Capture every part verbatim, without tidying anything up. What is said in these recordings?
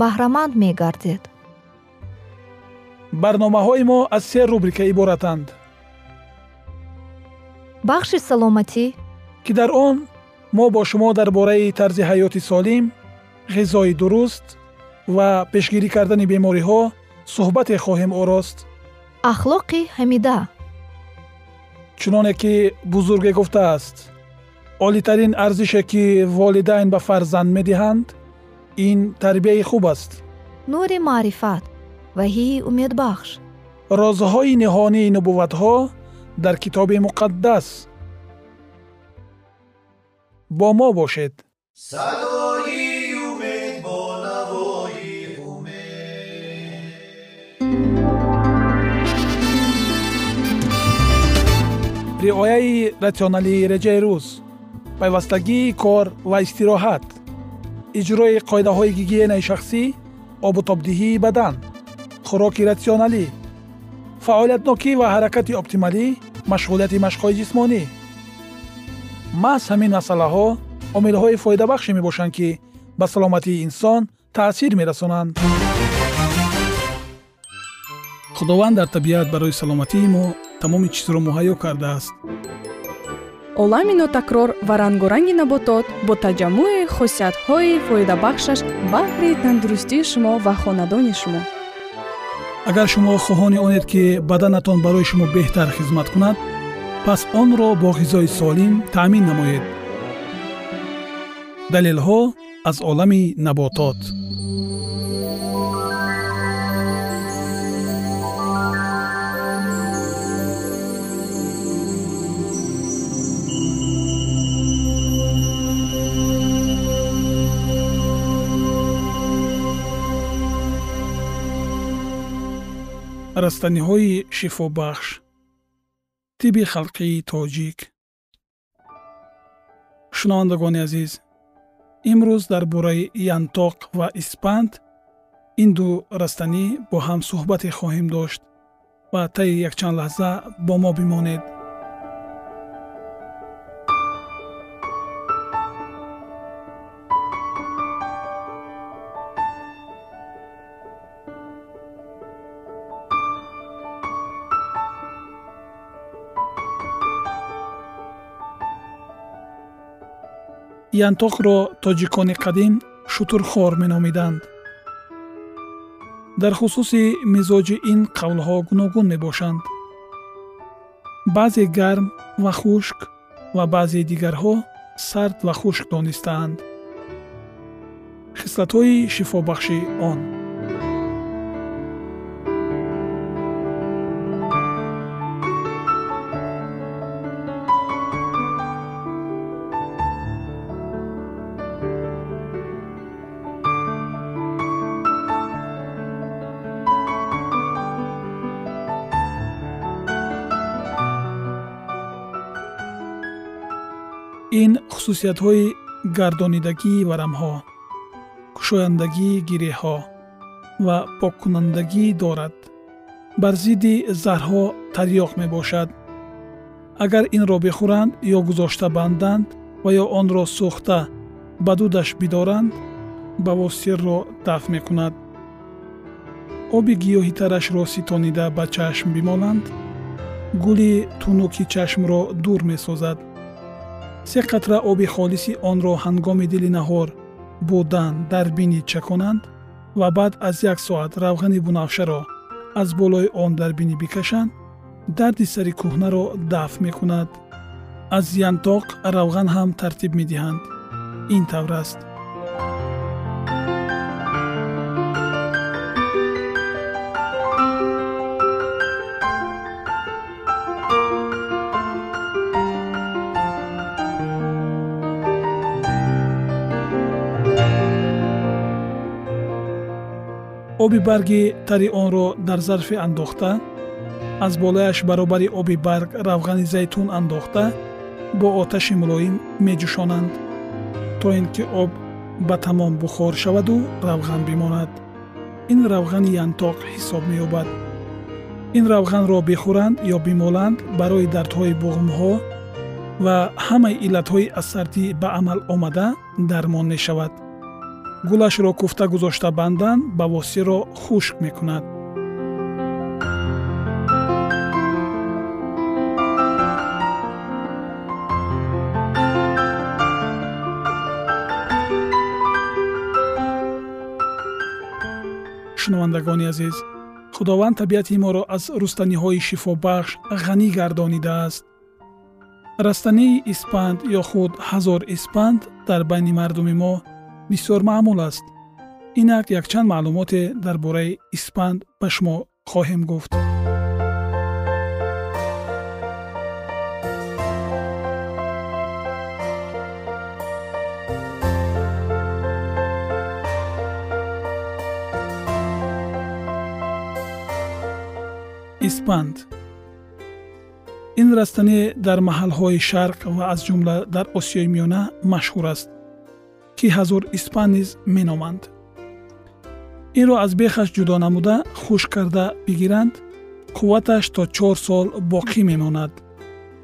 баҳраманд мегардед. барномаҳои мо аз се рубрика иборатанд. бахши саломатӣ ки дар он мо бо шумо дар бораи тарзи ҳаёти солим, ғизои дуруст ва пешгирӣ кардани бемориҳо суҳбате хоҳем орост. ахлоқи ҳамида. чуноне ки бузурге гуфтааст, олитарин арзише ки волидайн ба фарзанд медиҳанд, ин тарбияи хуб аст. нури маърифат ва ҳии умедбахш. розҳои ниҳонии набувватҳо дар китоби муқаддас. با ما باشد. صدای امید با نوای امید. رعایه راسیونالی رجای روز، پیوستگی کار و استراحت، اجرای قاعده های هیگین شخصی، آب و تبدیهی بدن، خوراک راسیونالی، فعالیت نوکی و حرکت اپتیمالی، مشغولیت مشق‌های جسمانی. محض همین مسئله‌ها عامل‌های فایده‌بخش می‌باشند که به سلامتی انسان تأثیر می‌رسانند. خداوند در طبیعت برای سلامتی ما تمام چیز را مهیا کرده است. اولامینو تکرار و رنگارنگی نباتات با تجمع خاصیت‌های فایده‌بخشش بهره تندرستی شما و خاندان شما. اگر شما خواهان آنید که بدنتان برای شما بهتر خدمت کند، پس آن را با غذای سالم تأمین نماید. دلیل‌ها از عالم نباتات. رستنی‌های شفابخش. طب خلقی تاجیک. شنوندگان عزیز، امروز در باره ینتاق و اسپند، این دو رستنی با هم صحبت خواهیم داشت و طی یک چند لحظه با ما بمانید. янтоқро тоҷикони қадим шутурхор меномиданд. дар хусуси мизоҷи ин қавлҳо гуногун мебошанд. баъзе гарм ва хушк ва баъзе дигарҳо сард ва хушк донистаанд. хислатҳои шифобахши он. ин хусусиятҳои гардонидагии варамҳо, кушояндагии гиреҳо ва поккунандагӣ дорад. бар зидди заҳрҳо тарёқ мебошад. агар инро бихӯранд ё гузошта банданд ва ё онро сӯхта ба дудаш бидоранд, бавосирро дафъ мекунад. оби гиёҳитарашро ситонида ба чашм бимоланд, гули тунуки чашмро дур месозад. се қатра оби холиси онро ҳангоми дили наҳор будан дар бини чаконанд ва баъд аз як соат равғани бунафшаро аз болои он дар бини бикашанд, дарди сари кӯҳнаро дафъ мекунад. аз янтоқ равған ҳам тартиб медиҳанд. ин тавр аст. آبی برگی تری آن را در ظرف انداخته، از بالایش برابر آبی برگ روغن زیتون انداخته با آتش ملایم می جوشانند تا اینکه آب به تمام بخار شود و روغن بماند. این روغن ینتاق حساب می یابد. این روغن را بخورند یا بمالند برای دردهای بغم‌ها و همه علتهای اثرتی به عمل آمده درمان می شود. گلش را کوفته گذاشته بندن بواسی را خشک می کند. شنوندگان عزیز، خداوند طبیعت ما را از رستنی‌های شفابخش غنی گردانیده است. رستنی اسپند یا خود هزار اسپند در بین مردم ما بسیار معمول است. اینک یک چند معلومات درباره اسپند به شما خواهم گفت. اسپند این رستنی در محل‌های شرق و از جمله در آسیای میانه مشهور است که هزار اسپند نیز می‌نامند. این را از بیخش جدا نموده خشک کرده بگیرند، قوتش تا چهار سال باقی می‌ماند.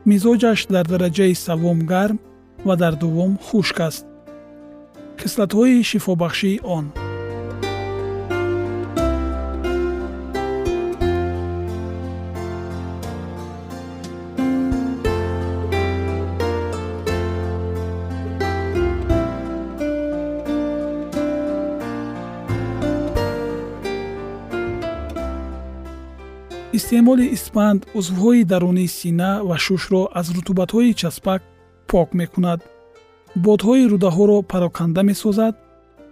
مزاجش در درجه سوم گرم و در دوم خشک است. خصلت‌های شفابخشی آن: استعمال اسپند عضوهای درونی سینه و شش را از رطوبت‌های چسبک پاک می‌کند. بادهای روده‌ها را پراکنده می‌سازد،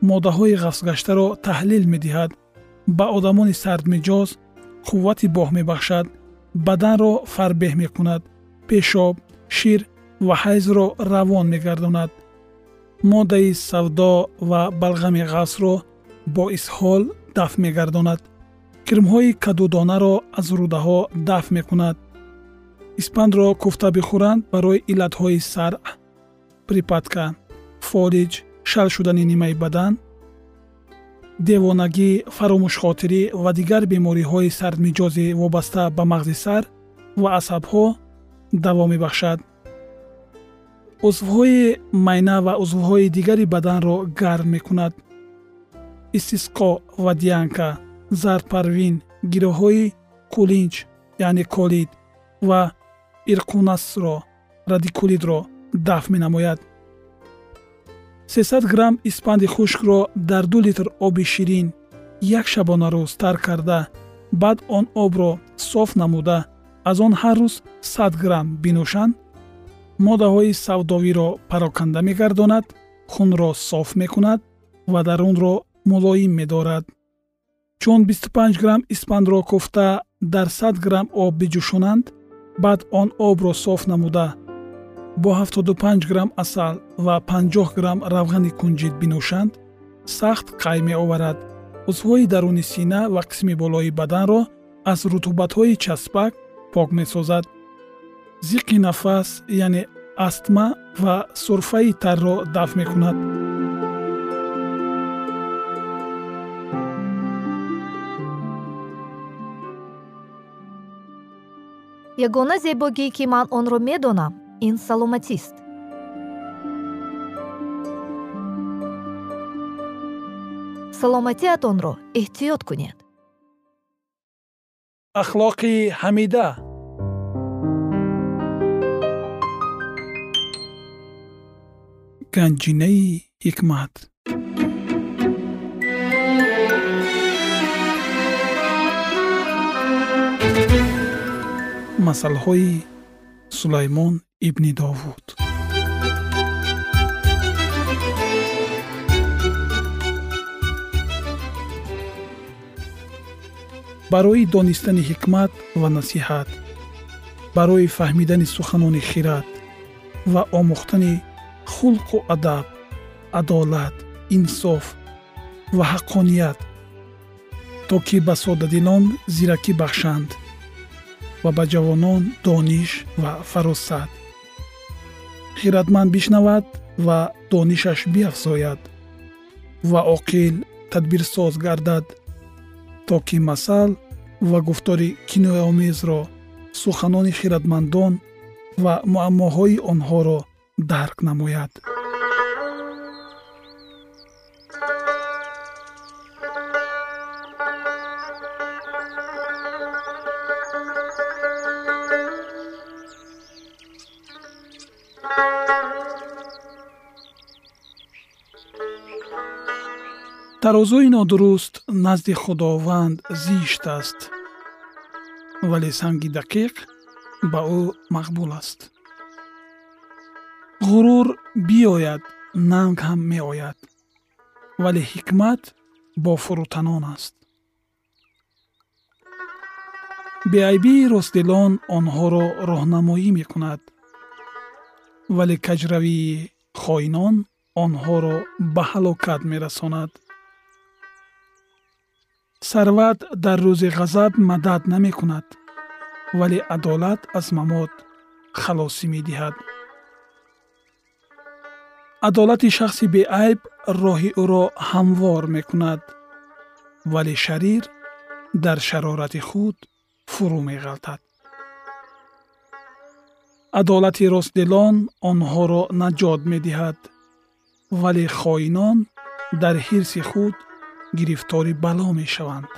ماده‌های غفصگشته را تحلیل می‌دهد، به آدمان سردمزاج قوت باه می‌بخشد، بدن را فربه می‌کند، پیشاب، شیر و حیض را روان می‌گرداند. ماده سودا و بلغم غفص را با اسهال دفع می‌گرداند. کرم‌های کدودانه را از روده ها دفع می کند. اسپند را کوفته بخورند برای علت‌های سرع، پریپاتکا، فالج، شل شدن نیمه بدن، دیوانگی، فراموش خاطری و دیگر بیماری‌های سردمزاج وابسته به مغز سر و عصب‌ها دوا می‌بخشد. عضوهای مینه و عضوهای دیگر بدن را گرم می کند. استسقا و دیانکا، زردپروین، گیره‌های کولینچ یعنی کولید و ایرکوناس را رادیکولید را دفع می‌نماید. سیصد گرم اسپند خشک را در دو لیتر آب شیرین یک شبانه روز تر کرده، بعد آن آب را صاف نموده از آن هر روز صد گرم بنوشند. ماده‌های سوداوی را پراکنده می‌گرداند، خون را صاف می‌کند و درون را ملایم می‌دارد. چون بیست و پنج گرم اسپند را کوفته در صد گرم آب بجوشانند، بعد آن آب را صاف نموده با هفتاد و پنج گرم عسل و پنجاه گرم روغن کنجد بنوشند، سخت قی می‌آورد. عضوهای درون سینه و قسم بالای بدن را از رطوبت‌های چسبک پاک می‌سازد. ضیق نفس یعنی آستما و سرفه تر را دفع می‌کند. یگانه زیبایی که من آن را می‌دانم این سلامتی است. سلامتی‌تان را احتیاط کنید. اخلاق حمیده. گنجینه حکمت. مسائل سلیمان ابن داوود. برای دانستن حکمت و نصیحت، برای فهمیدن سخنان خیرات و آموختن خلق و ادب، عدالت، انصاف و حقانیت، то ки ба содатинон зиракӣ бахшанд ва ба ҷавонон дониш ва фаросат. хиратманд бишнавад ва донишаш биафзояд ва оқил тадбирсоз гардад, то ки масал ва гуфтори кинояомезро, суханони хиратмандон ва муаммоҳои онҳоро дарк намояд. тарозуи нодуруст назди худованд зишт аст, вале санги дақиқ ба ӯ мақбул аст. ғурур биояд, нанг ҳам меояд, вале ҳикмат бо фурӯтанон аст. беайбии ростдилон онҳоро роҳнамоӣ мекунад, вале каҷравии хоинон онҳоро ба ҳалокат мерасонад. сарват дар рӯзи ғазаб мадад намекунад, вале адолат аз мамот халосӣ медиҳад. адолати шахси беайб роҳи ӯро ҳамвор мекунад, вале шарир дар шарорати худ фурӯ меғалтад. адолати ростдилон онҳоро наҷот медиҳад, вале хоинон дар ҳирси худ гирифтори бало мешаванд.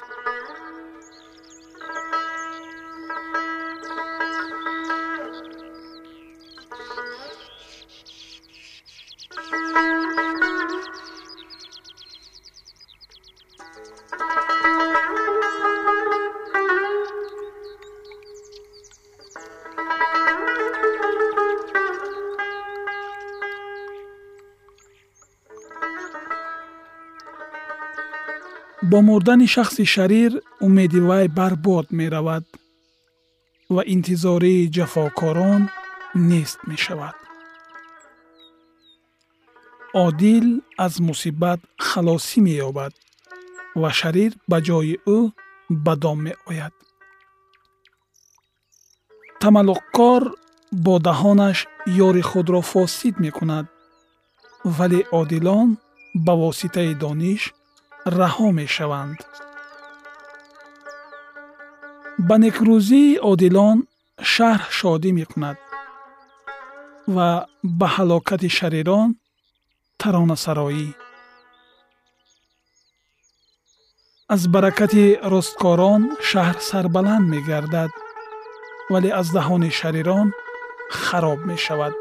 бо мурдани шахси шарир умеди вай барбод меравад ва интизори ҷафокорон нест мешавад. одил аз мусибат халосӣ меёбад ва шарир ба ҷои ӯ ба дом меояд. тамаллуқкор бо даҳонаш ёри худро фосид мекунад, вале одилон ба воситаи дониш раҳо мешаванд. ба некрӯзии одилон шаҳр шодӣ мекунад ва ба ҳалокати шарирон таронасароӣ. аз баракати росткорон шаҳр сарбаланд мегардад, вале аз даҳони шарирон хароб мешавад.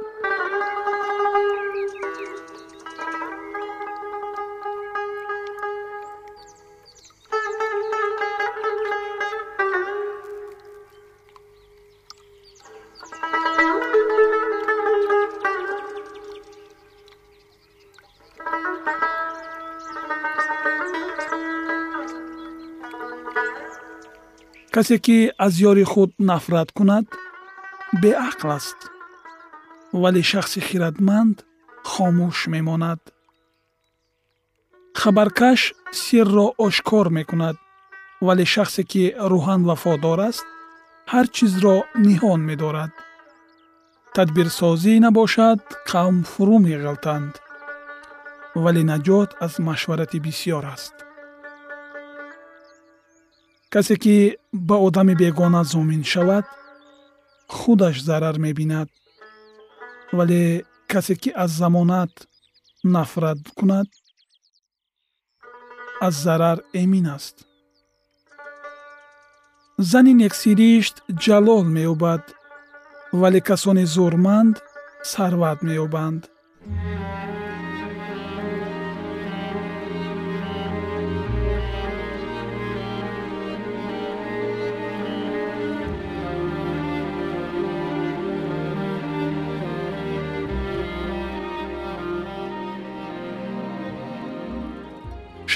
касе ки аз ёри худ нафрат кунад беақл аст, вале шахси хиратманд хомӯш мемонад. хабаркаш сирро ошкор мекунад, вале шахсе ки рӯҳан вафодор аст ҳар чизро ниҳон медорад. тадбирсозӣ набошад қавм фурӯ меғалтанд, вале наҷот аз машварати бисёр аст. касе ки ба одами бегона зомин шавад худаш зарар мебинад, вале касе ки аз замонат нафрат кунад аз зарар эмин аст. зани нексиришт ҷалол меёбад, вале касони зӯрманд сарват меёбанд.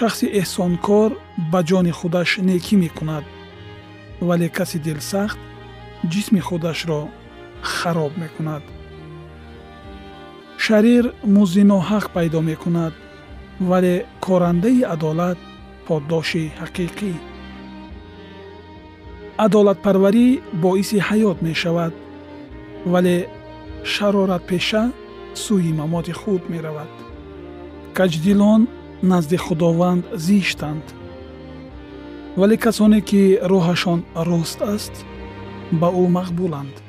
шахси эҳсонкор ба ҷони худаш некӣ мекунад, вале каси дилсахт ҷисми худашро хароб мекунад. шарир музди ноҳақ пайдо мекунад, вале корандаи адолат подоши ҳақиқӣ. عدالتپرورӣ باعث حیات می‌شود ولی شرارتپیشه سوی ممات خود می‌رود. کجدیلان نزد خداوند زیشتند ولی کسانی که راهشان راست است به او مقبولند.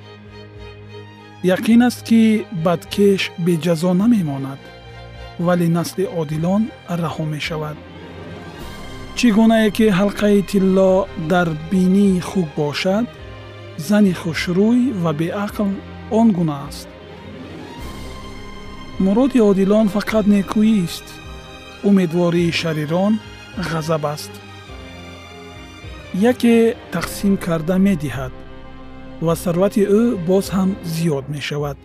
یقین است که بدکش به جزا نمی‌ماند ولی نسل عادلان رها می‌شود. چگونه که حلقه طلا در بینی خوب باشد، زن خوشروی و بی‌عقل آن گونه است. مراد عادلان فقط نیکویی است، امیدواری شریران غضب است. یکی تقسیم کرده می دهد و ثروت او باز هم زیاد می شود،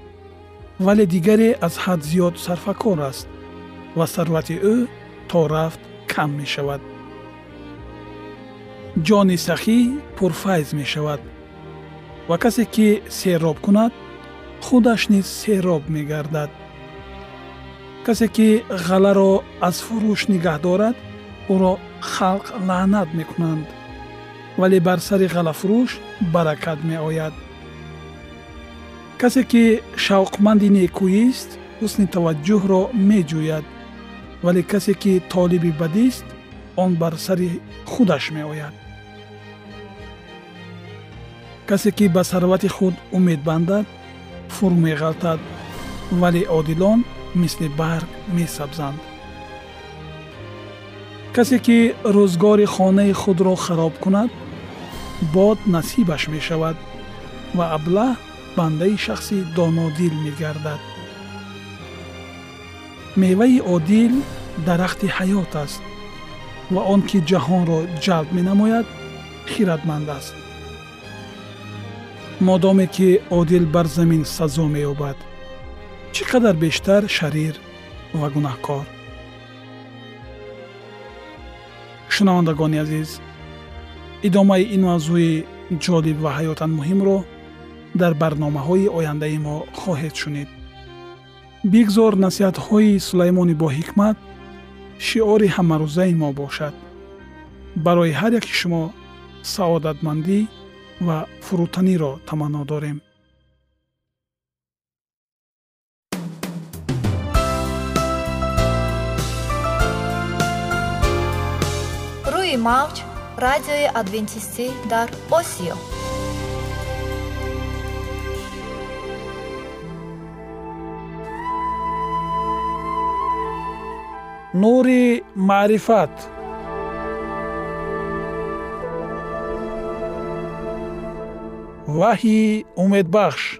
ولی دیگری از حد زیاد صرفه‌کار است و ثروت او تا رفت کم می شود. جان سخی پرفیض می شود و کسی که سیراب کند خودش نیز سیراب می گردد. کسی که غله را از فروش نگه دارد او را خلق لعنت می کنند ولی بر سر غله فروش برکت می آید. کسی که شوقمند نیکویی است حسن توجه را می جوید ولی کسی که طالب بدی است آن بر سر خودش می آید. کسی که به ثروت خود امید بندد فرو می غلطد ولی عادلان مثل برگ می سبزند. کسی که روزگار خانه خود را خراب کند باد نصیبش می شود و ابله بنده شخصی دانادیل می گردد. میوه عادل درخت حیات است و آن که جهان را جلب می نماید خیرتمند است. مادامی که عادل بر زمین سزا می‌یابد، چقدر بیشتر شریر و گناهکار. شنوندگان عزیز، ادامه این موضوع جالب و حیاتاً مهم را در برنامه‌های آینده ما خواهید شنید. بگذار نصیحت‌های سلیمان با حکمت شعار همروزه ما باشد. برای هر یک شما سعادتمندی و فروتنی را تمنا داریم. روی موج رادیوی ادونتیستی در آسیو. نور معرفت. وحی امید بخش.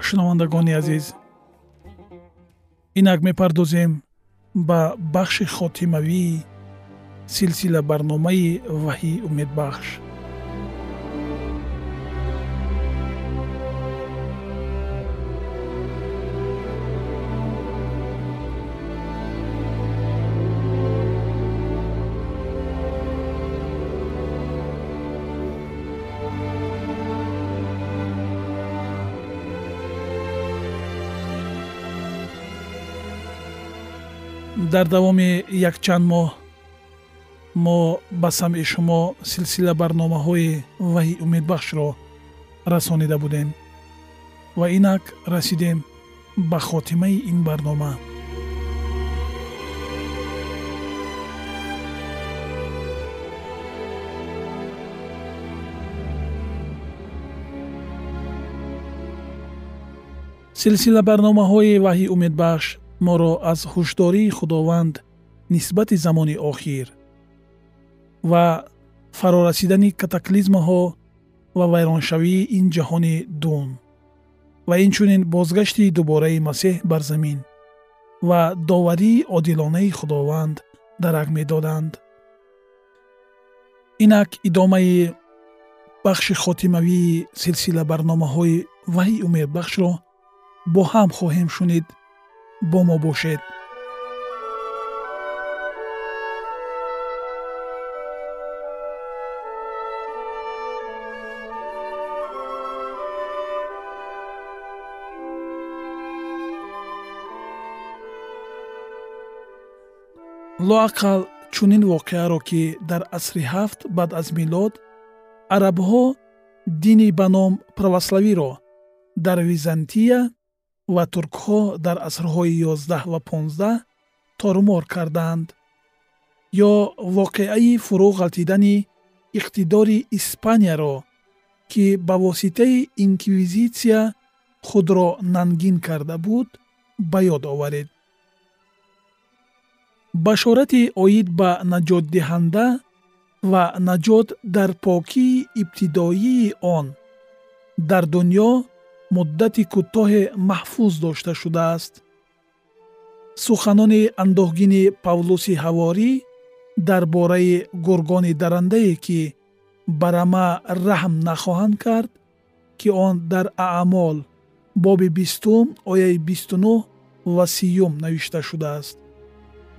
شنوندگان عزیز، اینک می‌پردازیم به بخش خاتموی سلسله برنامه وحی امید بخش. дар давоми якчанд моҳ мо ба самъи шумо силсила барномаҳои ваҳйи умедбахшро расонида будем ва инак расидем ба хотимаи ин барнома. силсила барномаҳои ваҳйи умедбахш моро аз ҳушдории худованд нисбати замони охир ва фарорасидани катаклизмаҳо ва вайроншавии ин ҷаҳони дун ва инчунин бозгашти дубораи масеҳ бар замин ва доварии одилонаи худованд дарак медоданд. Инак идомаи бахши хотимавии силсила барномаҳои ваҳйи умедбахшро бо ҳам хоҳем шунид. бо мо бошед. лоақал чунин воқеаро ки дар асри ҳафт баъд аз милод арабҳо дини ба ном православиро дар Византия ва туркҳо дар асрҳои ёздаҳ ва понздаҳ торумор карданд. ё воқеаи фурӯ ғалтидани иқтидори Испанияро, ки ба воситаи инквизитсия худро нангин карда буд, ба ёд оваред. башорати оид ба наҷотдиҳанда ва наҷот дар покии ибтидоии он дар дунё муддати кӯтоҳе маҳфуз дошта шудааст. суханони андӯҳгини Павлуси Ҳаворӣ дар бораи гургони дарандае, ки ба рама раҳм нахоҳанд кард, ки он дар Аъмол боби бистум ояи бистунӯҳ ва сиюм навишта шудааст,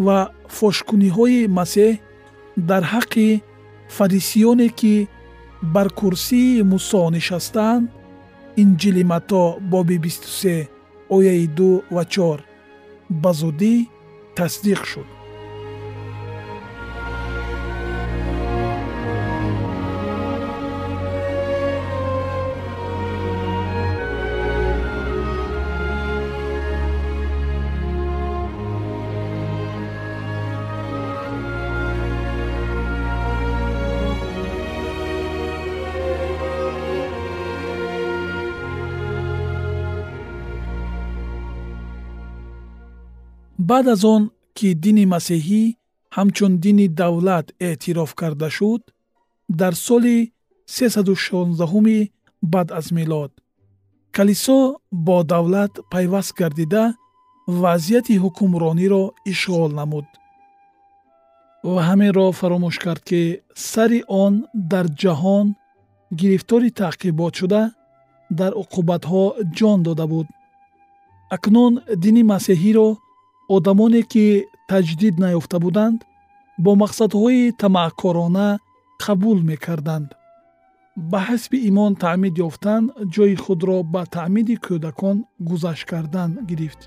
ва фошкуниҳои масеҳ дар ҳаққи фарисиёне, ки бар курсии Мусо нишастаанд, инҷили Матто боби бисту се ояи ду ва чор ба зудӣ тасдиқ шуд. баъд аз он ки дини масеҳӣ ҳамчун дини давлат эътироф карда шуд, дар соли сесаду шонздаҳуми баъд аз милод калисо бо давлат пайваст гардида вазъияти ҳукмрониро ишғол намуд ва ҳамеро фаромӯш кард, ки сари он дар ҷаҳон гирифтори таъқибот шуда, дар уқубатҳо ҷон дода буд. акнун дини масеҳиро одамоне ки таҷдид наёфта буданд, бо мақсадҳои тамаъкорона қабул мекарданд. ба ҳасби имон таъмид ёфтан ҷои худро ба таъмиди кӯдакон гузашт кардан гирифт,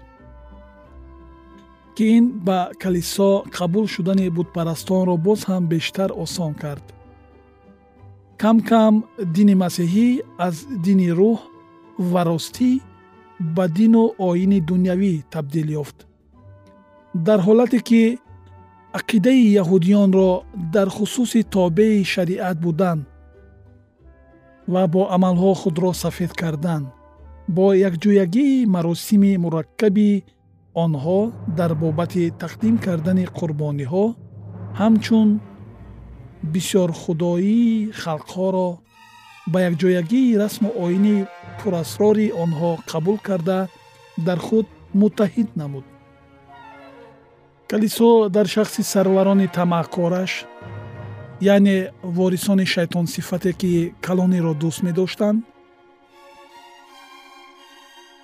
ки ин ба калисо қабул шудани бутпарастонро боз ҳам бештар осон кард. кам-кам дини масеҳӣ аз дини рӯҳ ва ростӣ ба дину оини дунявӣ табдил ёфт, дар ҳолате ки ақидаи яҳудиёнро дар хусуси тобеи шариат будан ва бо амалҳо худро сафед кардан бо якҷоягии маросими мураккаби онҳо дар бобати тақдим кардани қурбониҳо ҳамчун бисёрхудоии халқҳоро ба якҷоягии расму оини пурасрори онҳо қабул карда дар худ муттаҳид намуд. калисо дар шахси сарварони тамаъкораш, яъне ворисони шайтонсифате, ки калониро дӯст медоштанд,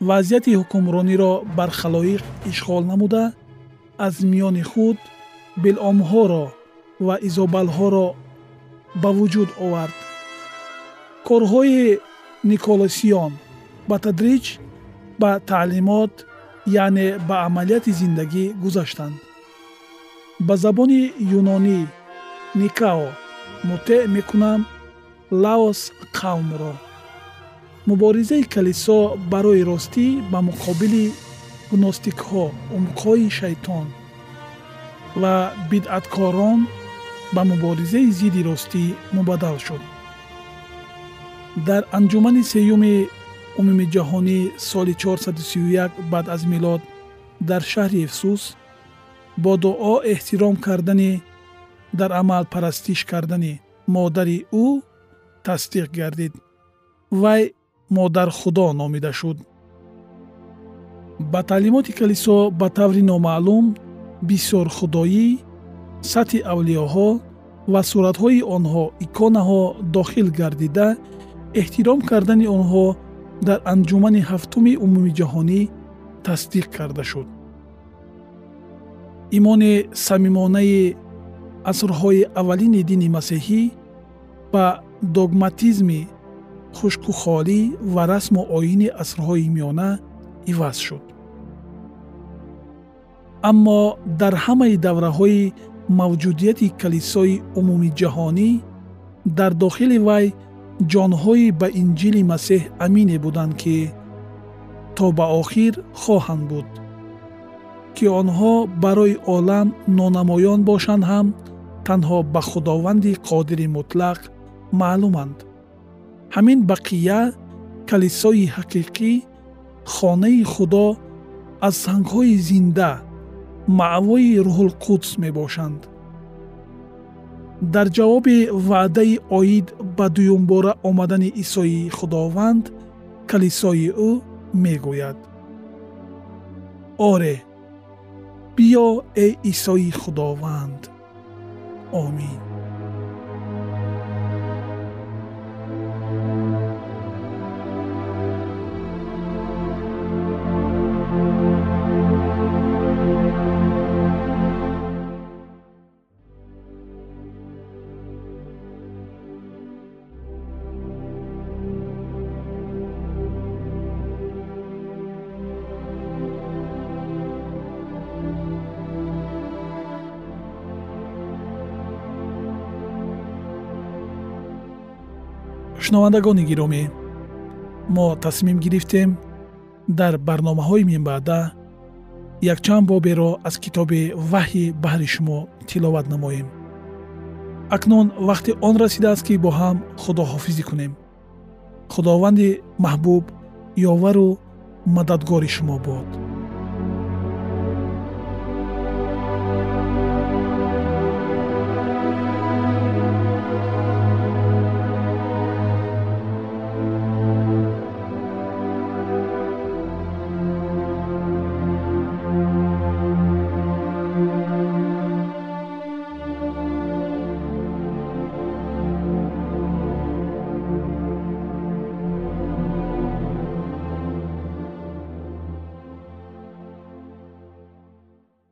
вазъияти ҳукмрониро бар халоиқ ишғол намуда, аз миёни худ билъомҳоро ва изобалҳоро ба вуҷуд овард. корҳои Николасион ба тадриҷ ба таълимот, яъне ба амалияти зиндагӣ гузаштанд. به زبان یونانی نیکاو مطیع میکنم لاوس قوم را. مبارزه کلیسا برای راستی به مقابل گناستیک ها، عمقای شیطان و بدعتکاران به مبارزه ضد راستی مبدل شد. در انجمن سیوم عموم جهانی سال چهارصد و سی و یک بعد از میلاد در شهر افسوس با دعا احترام کردن در عمل پرستش کردن مادر او تصدیق گردید. وی مادر خدا نامیده شد. با تعلیمات کلیسا به طور نامعلوم بسیار خدایی سطح اولیاها و صورتهای آنها، ایکانه ها داخل گردیده، احترام کردن آنها در انجمن هفتم عمومی جهانی تصدیق کرده شد. ایمان صمیمانه اصولهای اولین دین مسیحی با دوگماتیزم خشک و خالی و رسم و آیین عصرهای میانه عوض شد. اما در همه دوره‌های موجودیت کلیسای عمومی جهانی در داخل وی جان‌های به انجیل مسیح امین بودند که تا به آخر خواهند بود، که آنها برای عالم نانمایان باشند هم تنها به خداوند قادر مطلق معلومند. همین بقیه کلیسای حقیقی، خانه خدا، از سنگ‌های زنده معوای روح القدس می باشند. در جواب وعده آید به دویم بار آمدن عیسی خداوند، کلیسای او می گوید: آره، بیا ای عیسی خداوند. آمین. شنوندگان گرامی، ما تصمیم گرفتیم در برنامه‌های میانبعده یک چند بابی را از کتاب وحی بهر شما تلاوت نماییم. اکنون وقت آن رسیده است که با هم خداحافظی کنیم. خداوند محبوب یاور و مددگار شما باد.